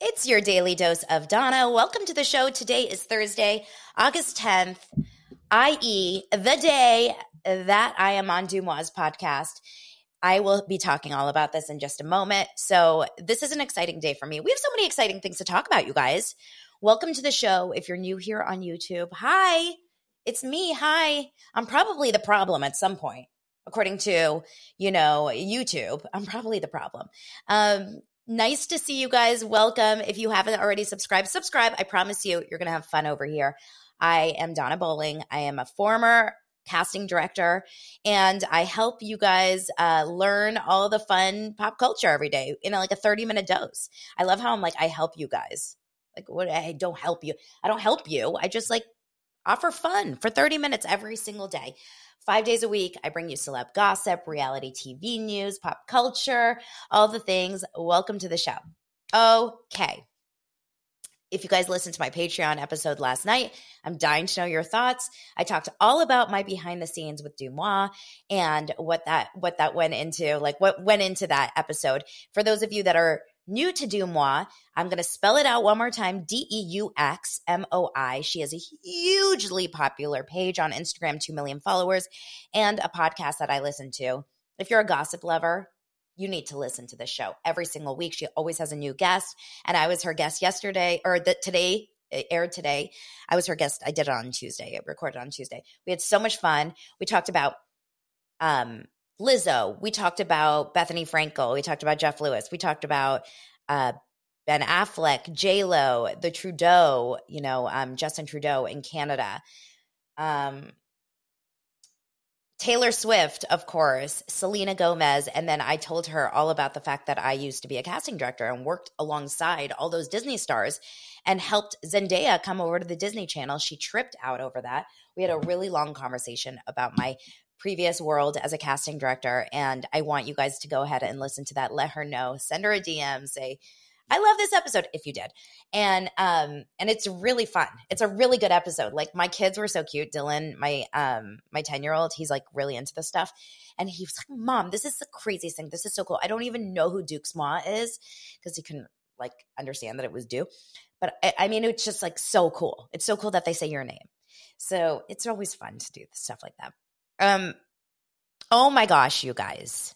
It's your daily dose of Donna. Welcome to the show. Today is Thursday, August 10th, i.e. the day that I am on Deuxmoi's podcast. I will be talking all about this in just a moment. So this is an exciting day for me. We have so many exciting things to talk about, you guys. Welcome to the show. If you're new here on YouTube, hi, it's me. Hi. I'm probably the problem at some point, according to, YouTube. I'm probably the problem. Nice to see you guys. Welcome. If you haven't already subscribed, subscribe. I promise you, you're going to have fun over here. I am Donna Bowling. I am a former casting director, and I help you guys learn all the fun pop culture every day in like a 30-minute dose. I love how I'm like, I help you guys. Like, what? I don't help you. I don't help you. I just like offer fun for 30 minutes every single day. 5 days a week, I bring you celeb gossip, reality TV news, pop culture, all the things. Welcome to the show. Okay. If you guys listened to my Patreon episode last night, I'm dying to know your thoughts. I talked all about my behind the scenes with Deuxmoi and what that went into, like what went into that episode. For those of you that are new to Deuxmoi, I'm going to spell it out one more time, Deuxmoi. She has a hugely popular page on Instagram, 2 million followers, and a podcast that I listen to. If you're a gossip lover, you need to listen to this show every single week. She always has a new guest, and I was her guest yesterday, or today, it aired today. I was her guest. I did it on Tuesday. It recorded on Tuesday. We had so much fun. We talked about Lizzo. We talked about Bethenny Frankel. We talked about Jeff Lewis. We talked about Ben Affleck, J-Lo, the Trudeau, Justin Trudeau in Canada. Taylor Swift, of course, Selena Gomez, and then I told her all about the fact that I used to be a casting director and worked alongside all those Disney stars and helped Zendaya come over to the Disney Channel. She tripped out over that. We had a really long conversation about my previous world as a casting director, and I want you guys to go ahead and listen to that. Let her know. Send her a DM. Say, I love this episode, if you did. And it's really fun. It's a really good episode. Like, my kids were so cute. Dylan, my 10-year-old, he's like really into this stuff. And he was like, Mom, this is the craziest thing. This is so cool. I don't even know who Deuxmoi is, because he couldn't like understand that it was Deuxmoi. But I mean, it's just like so cool. It's so cool that they say your name. So it's always fun to do stuff like that. Oh my gosh, you guys.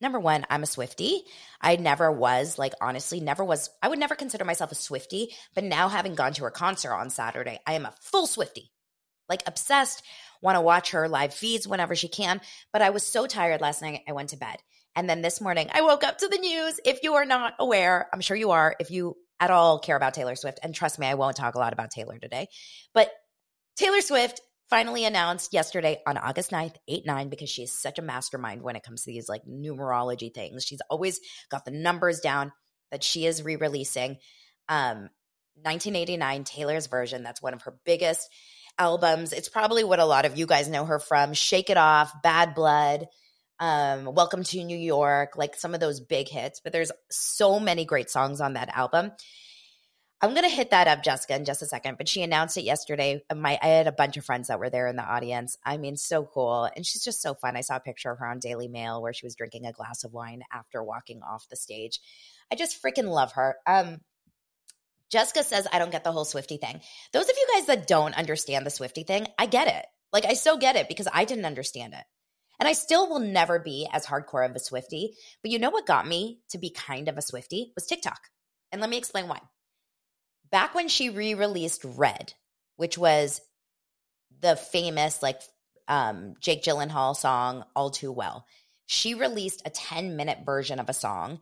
Number one, I'm a Swiftie. I never was, like, honestly, never was. I would never consider myself a Swiftie, but now having gone to her concert on Saturday, I am a full Swiftie, like obsessed, want to watch her live feeds whenever she can. But I was so tired last night, I went to bed. And then this morning, I woke up to the news. If you are not aware, I'm sure you are, if you at all care about Taylor Swift. And trust me, I won't talk a lot about Taylor today. But Taylor Swift finally announced yesterday on August 9th, 8-9, because she is such a mastermind when it comes to these like numerology things. She's always got the numbers down, that she is re-releasing 1989, Taylor's Version. That's one of her biggest albums. It's probably what a lot of you guys know her from. Shake It Off, Bad Blood, Welcome to New York, like some of those big hits. But there's so many great songs on that album. I'm going to hit that up, Jessica, in just a second, but she announced it yesterday. I had a bunch of friends that were there in the audience. I mean, so cool. And she's just so fun. I saw a picture of her on Daily Mail where she was drinking a glass of wine after walking off the stage. I just freaking love her. Jessica says, I don't get the whole Swiftie thing. Those of you guys that don't understand the Swiftie thing, I get it. Like, I so get it, because I didn't understand it. And I still will never be as hardcore of a Swiftie. But you know what got me to be kind of a Swiftie was TikTok. And let me explain why. Back when she re-released Red, which was the famous like Jake Gyllenhaal song, All Too Well, she released a 10-minute version of a song,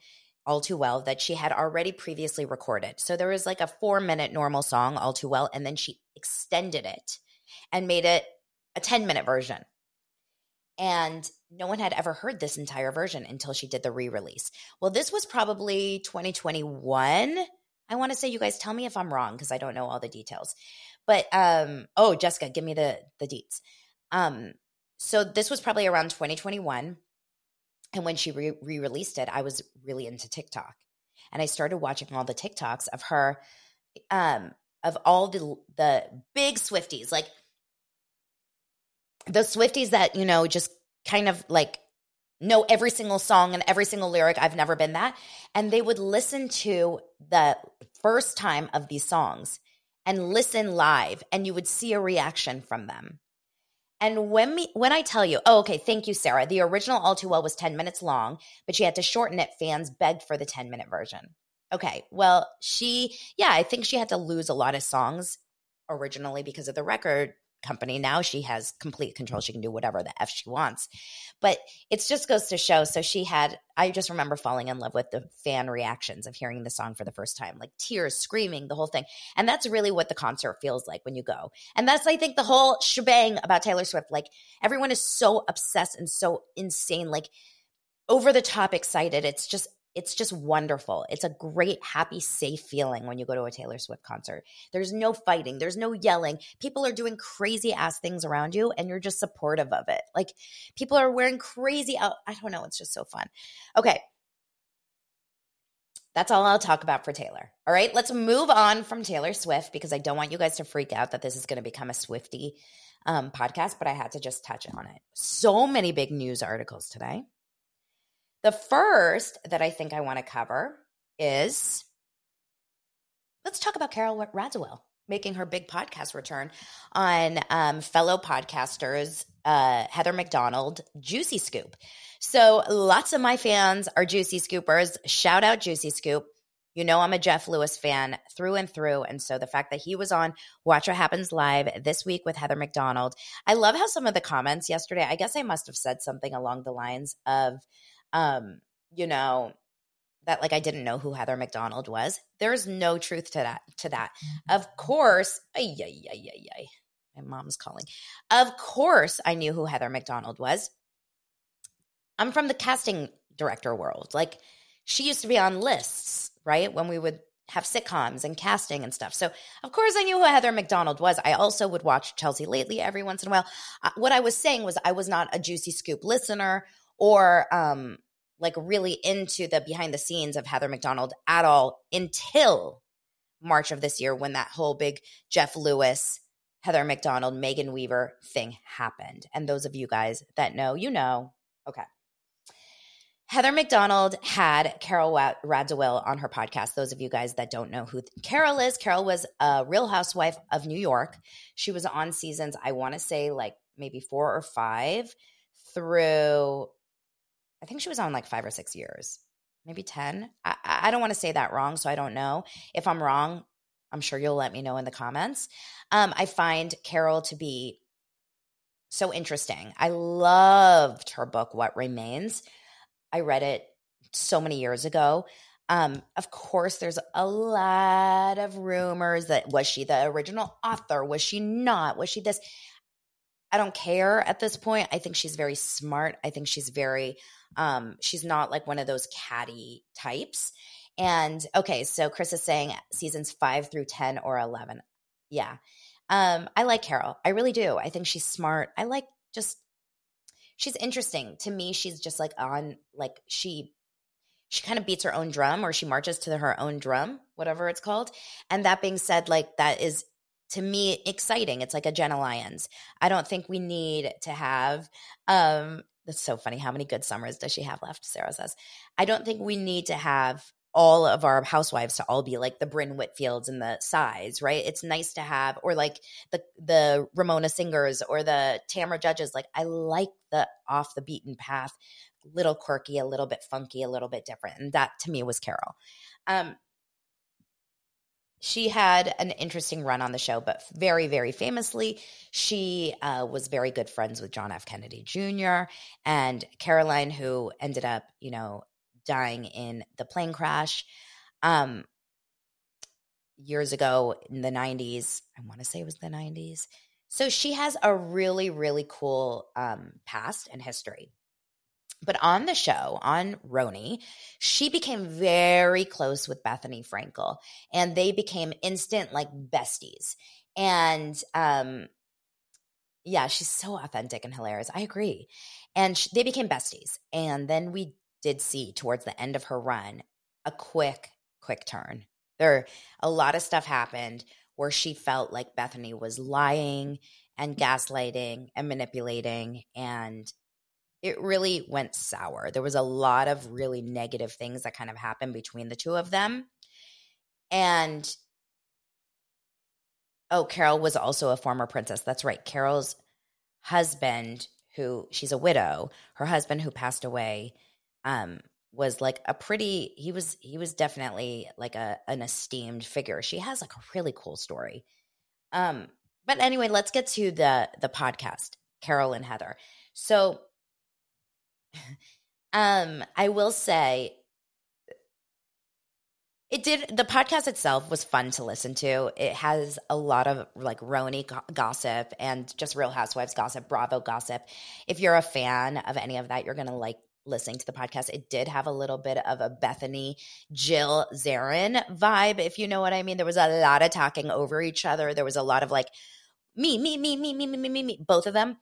All Too Well, that she had already previously recorded. So there was like a 4-minute normal song, All Too Well, and then she extended it and made it a 10-minute version. And no one had ever heard this entire version until she did the re-release. Well, this was probably 2021. I want to say, you guys tell me if I'm wrong because I don't know all the details. But, oh, Jessica, give me the deets. So this was probably around 2021. And when she re-released it, I was really into TikTok. And I started watching all the TikToks of her, of all the big Swifties, like the Swifties that, you know, just kind of like know every single song and every single lyric. I've never been that. And they would listen to the first time of these songs and listen live, and you would see a reaction from them. And when I tell you, oh, okay, thank you, Sarah. The original All Too Well was 10 minutes long, but she had to shorten it. Fans begged for the 10-minute version. Okay, well, I think she had to lose a lot of songs originally because of the record company. Now she has complete control. She can do whatever the F she wants. But it just goes to show. So I just remember falling in love with the fan reactions of hearing the song for the first time, like tears, screaming, the whole thing. And that's really what the concert feels like when you go. And that's, I think, the whole shebang about Taylor Swift. Like, everyone is so obsessed and so insane, like over the top excited. It's just wonderful. It's a great, happy, safe feeling when you go to a Taylor Swift concert. There's no fighting. There's no yelling. People are doing crazy-ass things around you, and you're just supportive of it. Like, people are wearing crazy – I don't know. It's just so fun. Okay. That's all I'll talk about for Taylor. All right? Let's move on from Taylor Swift because I don't want you guys to freak out that this is going to become a Swiftie podcast, but I had to just touch on it. So many big news articles today. The first that I think I want to cover is, let's talk about Carole Radziwill making her big podcast return on fellow podcasters Heather McDonald, Juicy Scoop. So lots of my fans are Juicy Scoopers. Shout out Juicy Scoop. You know I'm a Jeff Lewis fan through and through, and so the fact that he was on Watch What Happens Live this week with Heather McDonald. I love how some of the comments yesterday, I guess I must have said something along the lines of, you know, that like I didn't know who Heather McDonald was. There's no truth to that. Of course, my mom's calling. Of course I knew who Heather McDonald was. I'm from the casting director world. Like, she used to be on lists, right? When we would have sitcoms and casting and stuff. So of course I knew who Heather McDonald was. I also would watch Chelsea Lately every once in a while. What I was saying was I was not a Juicy Scoop listener or like really into the behind the scenes of Heather McDonald at all until March of this year when that whole big Jeff Lewis, Heather McDonald, Megan Weaver thing happened. And those of you guys that know, you know. Okay. Heather McDonald had Carole Radziwill on her podcast. Those of you guys that don't know who Carole is, Carole was a Real Housewife of New York. She was on seasons, I want to say like maybe 4 or 5 through – I think she was on like 5 or 6 years, maybe 10. I don't want to say that wrong, so I don't know. If I'm wrong, I'm sure you'll let me know in the comments. I find Carole to be so interesting. I loved her book, What Remains. I read it so many years ago. Of course, there's a lot of rumors that was she the original author? Was she not? Was she this? I don't care at this point. I think she's very smart. I think she's very she's not like one of those catty types. And okay, so Chris is saying seasons 5 through 10 or 11. Yeah. I like Carole. I really do. I think she's smart. I like just – she's interesting. To me, she's just like on – like she kind of beats her own drum, or she marches to her own drum, whatever it's called. And that being said, like that is – to me, exciting. It's like a Jenna Lyons. I don't think we need to have that's so funny. How many good summers does she have left, Sarah says. I don't think we need to have all of our housewives to all be like the Bryn Whitfields and the Sais, right? It's nice to have – or like the Ramona Singers or the Tamra Judges. Like, I like the off-the-beaten path, a little quirky, a little bit funky, a little bit different. And that, to me, was Carole. She had an interesting run on the show, but very, very famously, she was very good friends with John F. Kennedy Jr. and Caroline, who ended up, you know, dying in the plane crash years ago in the 90s. I want to say it was the 90s. So she has a really, really cool past and history. But on the show, on RHONY, she became very close with Bethenny Frankel, and they became instant like besties. And yeah, she's so authentic and hilarious. I agree. And they became besties. And then we did see towards the end of her run a quick turn. There, a lot of stuff happened where she felt like Bethenny was lying and gaslighting and manipulating, and it really went sour. There was a lot of really negative things that kind of happened between the two of them. And oh, Carole was also a former princess. That's right. Carole's husband, who she's a widow, her husband who passed away was like a pretty – he was definitely like an esteemed figure. She has like a really cool story. But anyway, let's get to the podcast, Carole and Heather. So – I will say the podcast itself was fun to listen to. It has a lot of like RHONY gossip and just Real Housewives gossip, Bravo gossip. If you're a fan of any of that, you're going to like listening to the podcast. It did have a little bit of a Bethenny, Jill Zarin vibe, if you know what I mean. There was a lot of talking over each other. There was a lot of like me, both of them.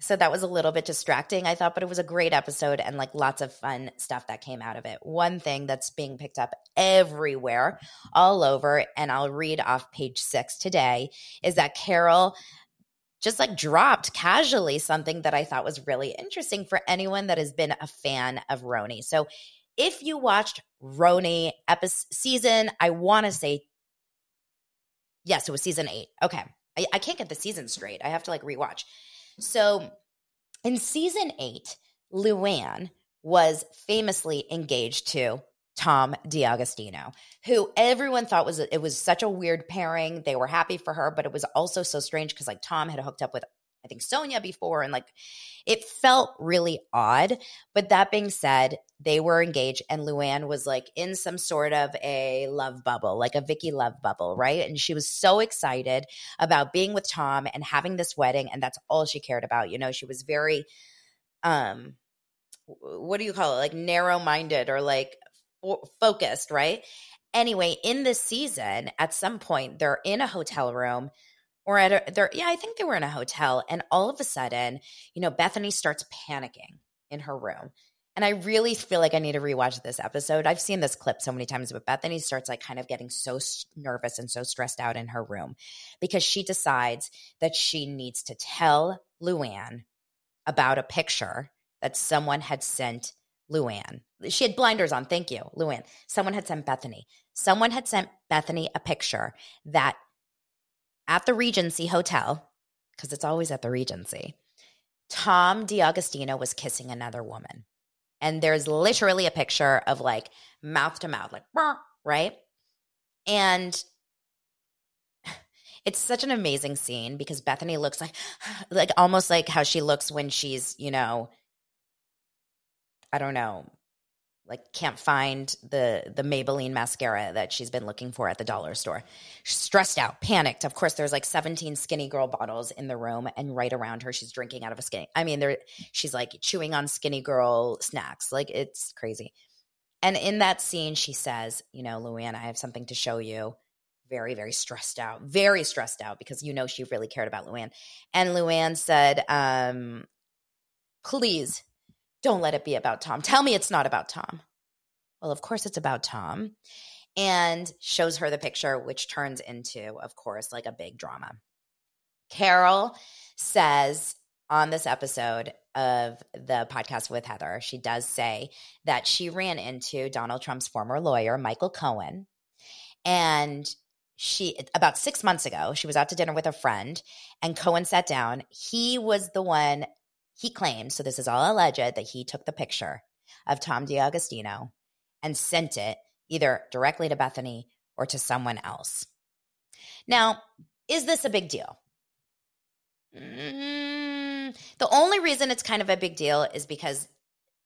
So that was a little bit distracting, I thought, but it was a great episode and like lots of fun stuff that came out of it. One thing that's being picked up everywhere, all over, and I'll read off page 6 today, is that Carole just like dropped casually something that I thought was really interesting for anyone that has been a fan of RHONY. So if you watched RHONY season, I want to say, yes, it was season 8. Okay. I can't get the season straight. I have to like rewatch. So in season 8, Luann was famously engaged to Tom D'Agostino, who everyone thought it was such a weird pairing. They were happy for her, but it was also so strange because like Tom had hooked up with, I think, Sonja before, and like it felt really odd. But that being said, they were engaged, and Luann was like in some sort of a love bubble, like a Vicki love bubble, right? And she was so excited about being with Tom and having this wedding, and that's all she cared about. You know, she was very, what do you call it? Like narrow-minded or like focused, right? Anyway, in this season, at some point, they're in a hotel room. I think they were in a hotel, and all of a sudden, you know, Bethenny starts panicking in her room. And I really feel like I need to rewatch this episode. I've seen this clip so many times, but Bethenny starts like kind of getting so nervous and so stressed out in her room because she decides that she needs to tell Luann about a picture that someone had sent Luann. She had blinders on. Thank you, Luann. Someone had sent Bethenny a picture that at the Regency Hotel, because it's always at the Regency, Tom D'Agostino was kissing another woman. And there's literally a picture of like mouth to mouth, like, right? And it's such an amazing scene because Bethenny looks like almost like how she looks when she's, you know, I don't know, like can't find the Maybelline mascara that she's been looking for at the dollar store. Stressed out, panicked. Of course, there's like 17 Skinny Girl bottles in the room, and right around her, she's drinking out of a Skinny. I mean, she's like chewing on Skinny Girl snacks. Like it's crazy. And in that scene, she says, you know, Luann, I have something to show you. Very, very stressed out. Very stressed out because, you know, she really cared about Luann. And Luann said, please, don't let it be about Tom. Tell me it's not about Tom. Well, of course it's about Tom. And shows her the picture, which turns into, of course, like a big drama. Carole says on this episode of the podcast with Heather, she does say that she ran into Donald Trump's former lawyer, Michael Cohen, and she, about 6 months ago, she was out to dinner with a friend, and Cohen sat down. He was the one. He claims, so this is all alleged, that he took the picture of Tom D'Agostino and sent it either directly to Bethenny or to someone else. Now, is this a big deal? The only reason it's kind of a big deal is because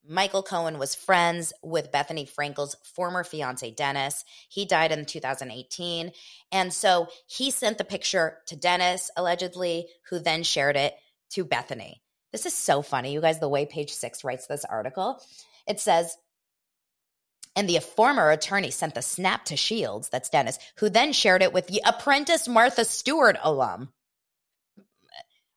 Michael Cohen was friends with Bethenny Frankel's former fiance, Dennis. He died in 2018. And so he sent the picture to Dennis, allegedly, who then shared it to Bethenny. This is so funny, you guys, the way Page Six writes this article. It says, and the former attorney sent the snap to Shields, that's Dennis, who then shared it with the apprentice Martha Stewart alum.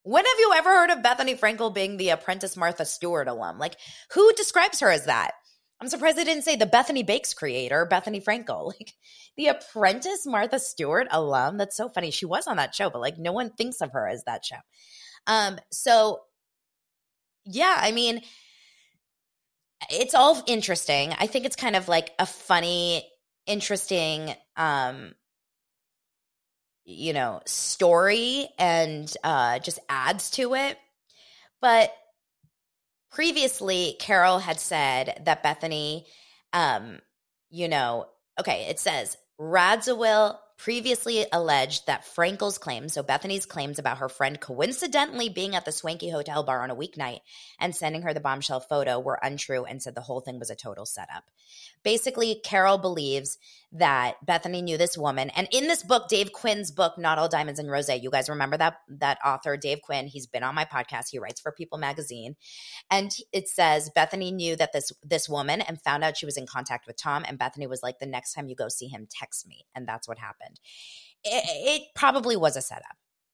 When have you ever heard of Bethenny Frankel being the apprentice Martha Stewart alum? Like, who describes her as that? I'm surprised they didn't say the Bethany Bakes creator, Bethenny Frankel. Like, the apprentice Martha Stewart alum? That's so funny. She was on that show, but, like, no one thinks of her as that show. So, yeah, I mean, it's all interesting. I think it's kind of like a funny, interesting, you know, story, and just adds to it. But previously, Carole had said that Bethenny, you know, okay, it says, Radziwill previously alleged that Frankel's claims, so Bethenny's claims about her friend coincidentally being at the swanky hotel bar on a weeknight and sending her the bombshell photo were untrue, and said the whole thing was a total setup. Basically, Carole believes that Bethenny knew this woman. And in this book, Dave Quinn's book, Not All Diamonds and Rosé, you guys remember that author, Dave Quinn, he's been on my podcast. He writes for People magazine. And it says Bethenny knew that this woman and found out she was in contact with Tom. And Bethenny was like, the next time you go see him, text me. And that's what happened. It probably was a setup.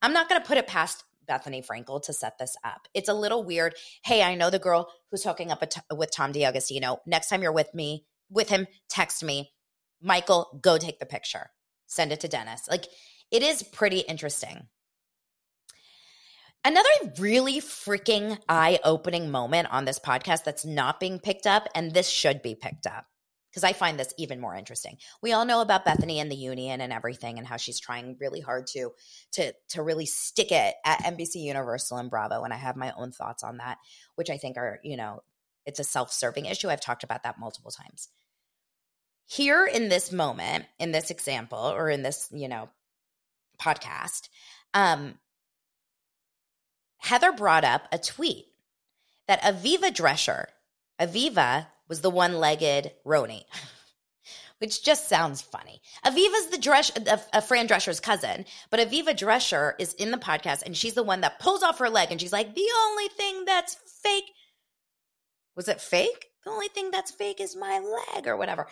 I'm not going to put it past Bethenny Frankel to set this up. It's a little weird. Hey, I know the girl who's hooking up with Tom D'Agostino. Next time you're with him, text me. Michael, go take the picture. Send it to Dennis. Like, it is pretty interesting. Another really freaking eye-opening moment on this podcast that's not being picked up, and this should be picked up, because I find this even more interesting. We all know about Bethenny and the union and everything, and how she's trying really hard to really stick it at NBC Universal and Bravo, and I have my own thoughts on that, which I think are, you know, it's a self-serving issue. I've talked about that multiple times. Here in this moment, in this example, or in this, you know, podcast, Heather brought up a tweet that Aviva Drescher, Aviva was the one-legged RHONY, which just sounds funny. Aviva's Fran Drescher's cousin, but Aviva Drescher is in the podcast, and she's the one that pulls off her leg, and she's like, the only thing that's fake. Was it fake? The only thing that's fake is my leg, or whatever.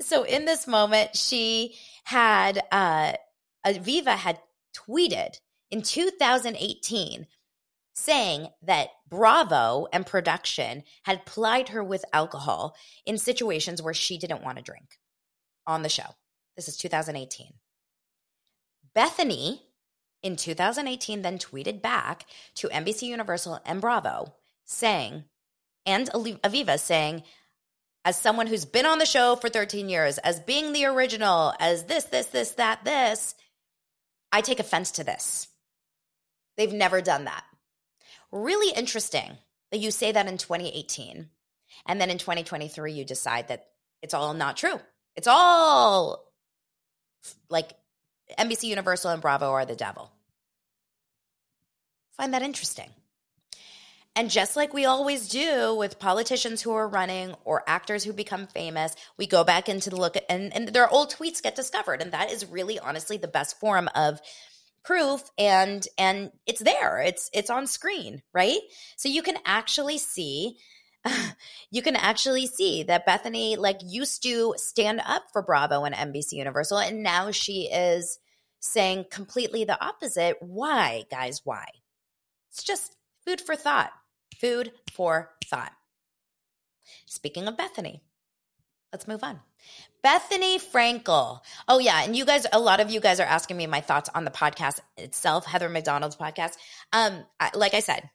So in this moment, she had Aviva had tweeted in 2018 saying that Bravo and production had plied her with alcohol in situations where she didn't want to drink on the show. This is 2018. Bethenny in 2018 then tweeted back to NBC Universal and Bravo saying, and Aviva saying, as someone who's been on the show for 13 years, as being the original, as this, I take offense to this. They've never done that. Really interesting that you say that in 2018, and then in 2023 you decide that it's all not true. It's all like NBC Universal and Bravo are the devil. Find that interesting. And just like we always do with politicians who are running or actors who become famous, we go back into the look at, and their old tweets get discovered. And that is really honestly the best form of proof. And it's there. It's on screen, right? So you can actually see that Bethenny like used to stand up for Bravo and NBC Universal, and now she is saying completely the opposite. Why, guys, why? It's just food for thought. Food for thought. Speaking of Bethenny, let's move on. Bethenny Frankel. Oh, yeah. And you guys, a lot of you guys are asking me my thoughts on the podcast itself, Heather McDonald's podcast. Like I said,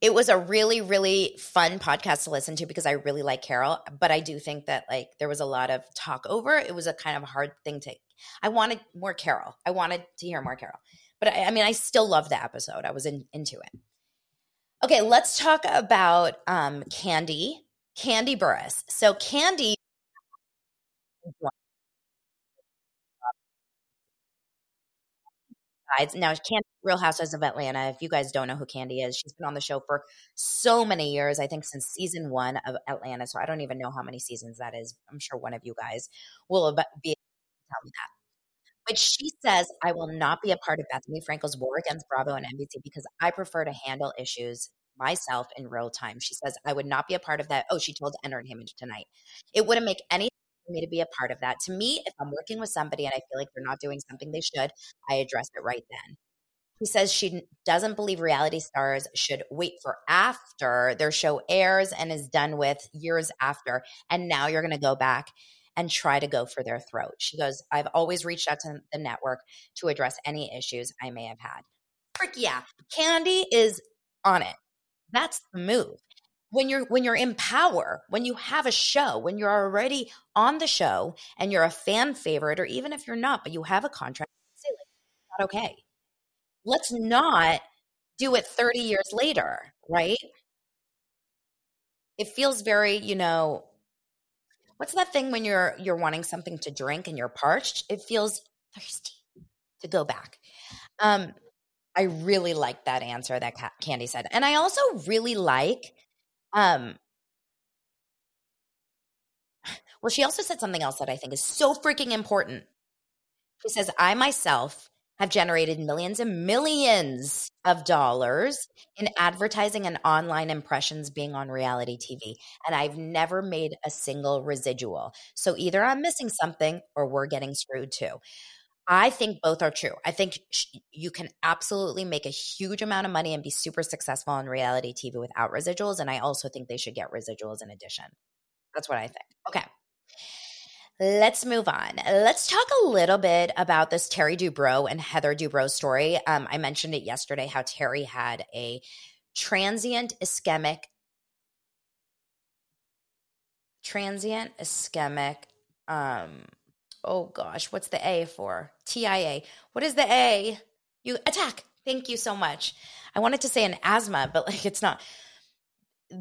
it was a really, really fun podcast to listen to because I really like Carole, but I do think that like there was a lot of talk over. It was a kind of hard thing to – I wanted more Carole. I wanted to hear more Carole. But I mean, I still loved the episode. I was into it. Okay, let's talk about Candy Burris. So Candy – now Candy, Real Housewives of Atlanta. If you guys don't know who Candy is, she's been on the show for so many years, I think since season 1 of Atlanta. So I don't even know how many seasons that is. I'm sure one of you guys will be able to tell me that. But she says, I will not be a part of Bethenny Frankel's war against Bravo and NBC because I prefer to handle issues myself in real time. She says, I would not be a part of that. Oh, she told Entertainment Tonight. It wouldn't make any sense for me to be a part of that. To me, if I'm working with somebody and I feel like they're not doing something they should, I address it right then. She says she doesn't believe reality stars should wait for after their show airs and is done with years after. And now you're going to go back and try to go for their throat. She goes, I've always reached out to the network to address any issues I may have had. Frick yeah. Candy is on it. That's the move. When you're in power, when you have a show, when you're already on the show and you're a fan favorite, or even if you're not, but you have a contract, say, like, it's not okay. Let's not do it 30 years later, right? It feels very, what's that thing when you're wanting something to drink and you're parched? It feels thirsty to go back. I really like that answer that Candy said. And I also really like well, she also said something else that I think is so freaking important. She says, I myself have generated millions and millions of dollars in advertising and online impressions being on reality TV, and I've never made a single residual. So either I'm missing something or we're getting screwed too. I think both are true. I think you can absolutely make a huge amount of money and be super successful on reality TV without residuals, and I also think they should get residuals in addition. That's what I think. Okay. Let's move on. Let's talk a little bit about this Terry Dubrow and Heather Dubrow story. I mentioned it yesterday, how Terry had a transient ischemic, oh gosh, what's the A for? TIA. What is the A? You attack. Thank you so much. I wanted to say an asthma, but it's not.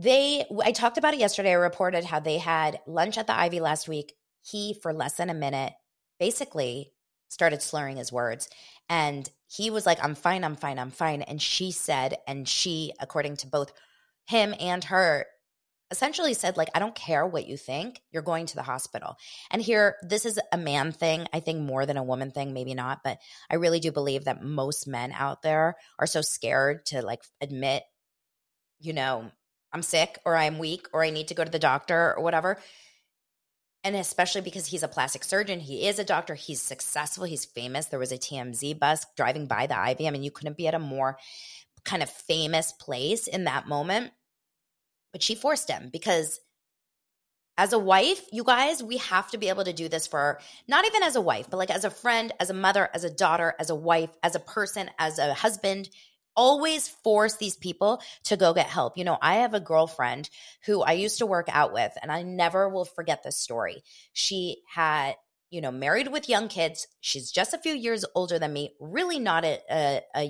I talked about it yesterday. I reported how they had lunch at the Ivy last week. He, for less than a minute, basically started slurring his words. And he was like, I'm fine, I'm fine, I'm fine. And she said, according to both him and her, essentially said, like, I don't care what you think. You're going to the hospital. And here, this is a man thing, I think, more than a woman thing, maybe not. But I really do believe that most men out there are so scared to, like, admit, I'm sick or I'm weak or I need to go to the doctor or whatever. And especially because he's a plastic surgeon, he is a doctor, he's successful, he's famous. There was a TMZ bus driving by the Ivy. I mean, you couldn't be at a more kind of famous place in that moment. But she forced him because as a wife, you guys, we have to be able to do this for – not even as a wife, but like as a friend, as a mother, as a daughter, as a wife, as a person, as a husband – always force these people to go get help. I have a girlfriend who I used to work out with, and I never will forget this story. She had, married with young kids. She's just a few years older than me, really not really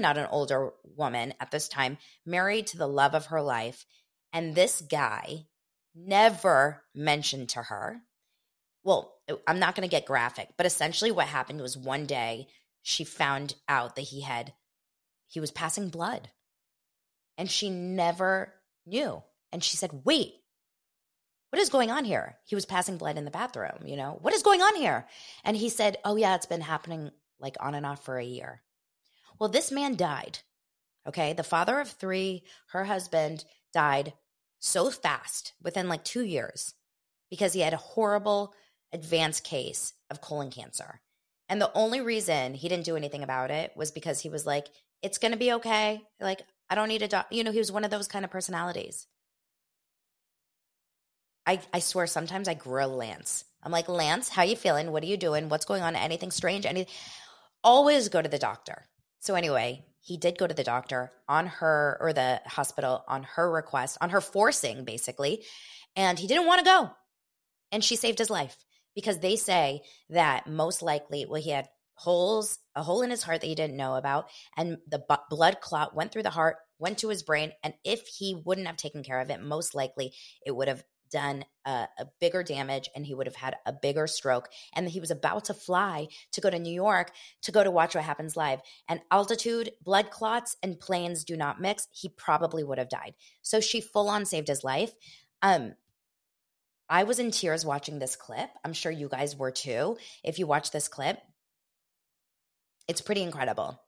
not an older woman at this time, married to the love of her life. And this guy never mentioned to her. Well, I'm not going to get graphic, but essentially what happened was one day she found out that he was passing blood, and she never knew. And she said, wait, what is going on here? He was passing blood in the bathroom, what is going on here? And he said, oh yeah, it's been happening like on and off for a year. Well, this man died. Okay. The father of three, her husband died so fast within like 2 years because he had a horrible advanced case of colon cancer. And the only reason he didn't do anything about it was because he was like, it's going to be okay. Like, I don't need a doctor. He was one of those kind of personalities. I swear sometimes I grill Lance. I'm like, Lance, how you feeling? What are you doing? What's going on? Anything strange? Always go to the doctor. So anyway, he did go to the doctor the hospital on her request, on her forcing basically. And he didn't want to go. And she saved his life. Because they say that most likely, he had a hole in his heart that he didn't know about, and the blood clot went through the heart, went to his brain, and if he wouldn't have taken care of it, most likely it would have done a bigger damage, and he would have had a bigger stroke, and he was about to fly to go to New York to go to Watch What Happens Live, and altitude, blood clots, and planes do not mix. He probably would have died. So she full-on saved his life. I was in tears watching this clip. I'm sure you guys were too. If you watch this clip, it's pretty incredible.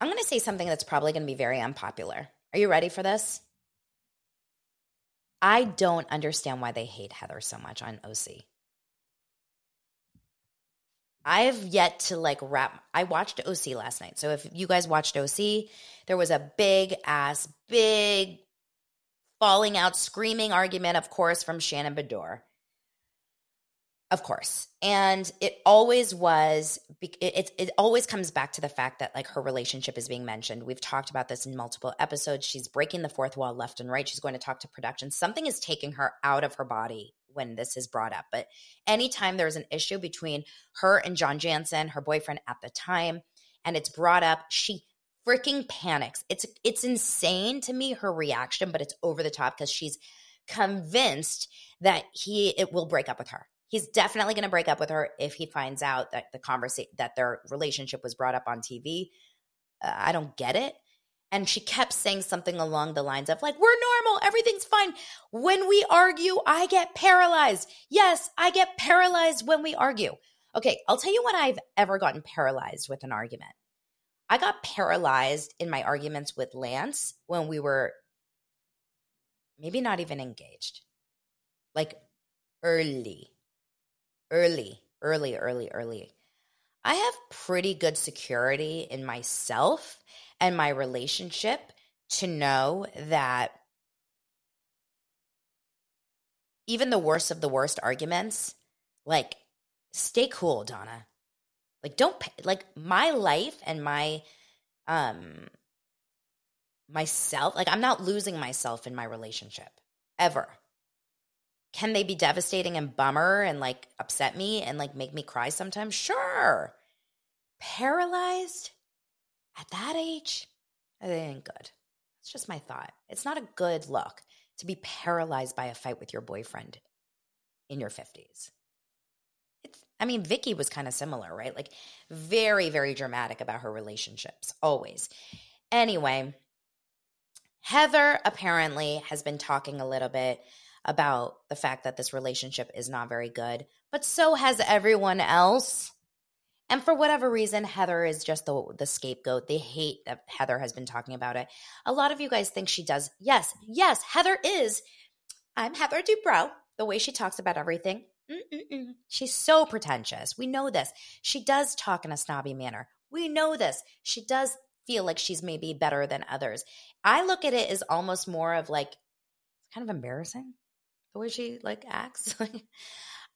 I'm going to say something that's probably going to be very unpopular. Are you ready for this? I don't understand why they hate Heather so much on OC. I've yet to I watched OC last night. So if you guys watched OC, there was a big falling out, screaming argument, of course, from Shannon Beador. Of course. And it always comes back to the fact that like her relationship is being mentioned. We've talked about this in multiple episodes. She's breaking the fourth wall left and right. She's going to talk to production. Something is taking her out of her body when this is brought up. But anytime there's an issue between her and John Jansen, her boyfriend at the time, and it's brought up, she freaking panics. It's insane to me, her reaction, but it's over the top because she's convinced that it will break up with her. He's definitely going to break up with her if he finds out that that their relationship was brought up on TV. I don't get it. And she kept saying something along the lines of like, we're normal. Everything's fine. When we argue, I get paralyzed. Yes, I get paralyzed when we argue. Okay, I'll tell you when I've ever gotten paralyzed with an argument. I got paralyzed in my arguments with Lance when we were maybe not even engaged. Like early. I have pretty good security in myself and my relationship to know that even the worst of the worst arguments, like, stay cool, Donna. Like, my life and my, myself, like, I'm not losing myself in my relationship ever. Can they be devastating and bummer and like upset me and like make me cry sometimes? Sure. Paralyzed at that age? That ain't good. That's just my thought. It's not a good look to be paralyzed by a fight with your boyfriend in your 50s. Vicki was kind of similar, right? Like very, very dramatic about her relationships, always. Anyway, Heather apparently has been talking a little bit about the fact that this relationship is not very good, but so has everyone else. And for whatever reason, Heather is just the scapegoat. They hate that Heather has been talking about it. A lot of you guys think she does. Yes, Heather is. I'm Heather Dubrow. The way she talks about everything, she's so pretentious. We know this. She does talk in a snobby manner. We know this. She does feel like she's maybe better than others. I look at it as almost more of like kind of embarrassing. The way she like acts,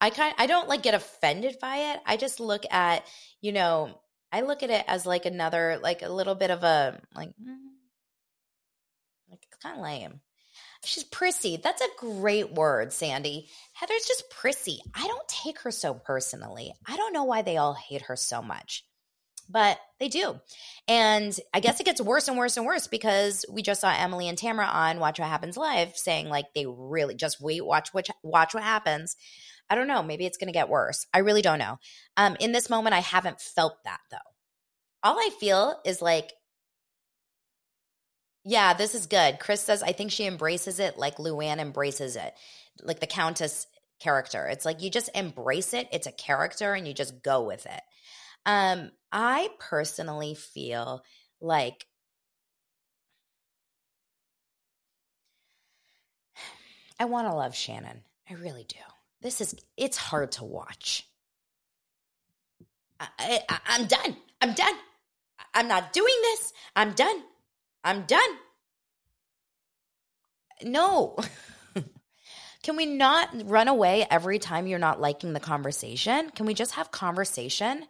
I don't like get offended by it. I just look at, I look at it as like another, like a little bit of a like it's kind of lame. She's prissy. That's a great word, Sandy. Heather's just prissy. I don't take her so personally. I don't know why they all hate her so much, but they do. And I guess it gets worse and worse and worse because we just saw Emily and Tamra on Watch What Happens Live saying like they really just watch what happens. I don't know. Maybe it's going to get worse. I really don't know. In this moment, I haven't felt that though. All I feel is like, yeah, this is good. Chris says, I think she embraces it like Luann embraces it, like the Countess character. It's like you just embrace it. It's a character and you just go with it. I personally feel like I want to love Shannon. I really do. It's hard to watch. I'm done. I'm done. I'm not doing this. I'm done. I'm done. No. Can we not run away every time you're not liking the conversation? Can we just have conversation?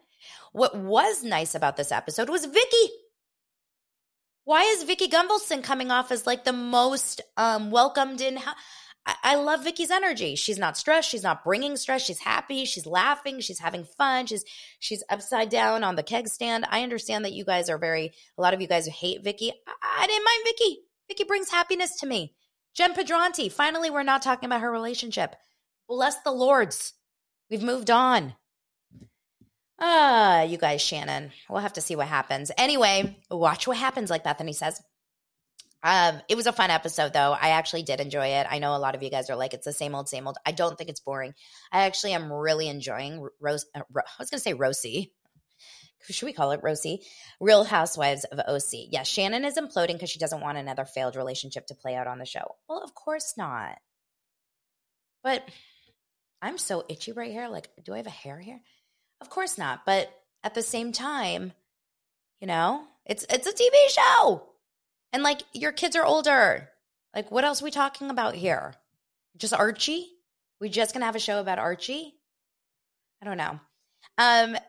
What was nice about this episode was Vicki. Why is Vicki Gunvalson coming off as like the most welcomed in? I love Vicki's energy. She's not stressed. She's not bringing stress. She's happy. She's laughing. She's having fun. She's upside down on the keg stand. I understand that you guys are a lot of you guys hate Vicki. I didn't mind Vicki. Vicki brings happiness to me. Jen Pedronti. Finally, we're not talking about her relationship. Bless the Lords. We've moved on. You guys, Shannon, we'll have to see what happens. Anyway, watch what happens, like Bethenny says. It was a fun episode, though. I actually did enjoy it. I know a lot of you guys are like, it's the same old, same old. I don't think it's boring. I actually am really enjoying Rosie. Should we call it Rosie? Real Housewives of OC. Yeah, Shannon is imploding because she doesn't want another failed relationship to play out on the show. Well, of course not. But I'm so itchy right here. Like, do I have a hair here? Of course not. But at the same time, you know, it's a TV show. And, like, your kids are older. Like, what else are we talking about here? Just Archie? We just going to have a show about Archie? I don't know.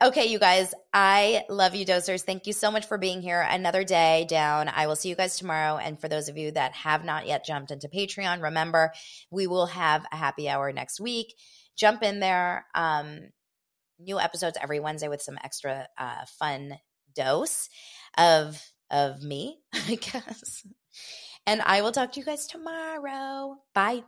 Okay, you guys. I love you, dosers. Thank you so much for being here. Another day down. I will see you guys tomorrow. And for those of you that have not yet jumped into Patreon, remember, we will have a happy hour next week. Jump in there. New episodes every Wednesday with some extra fun dose of me, I guess. And I will talk to you guys tomorrow. Bye.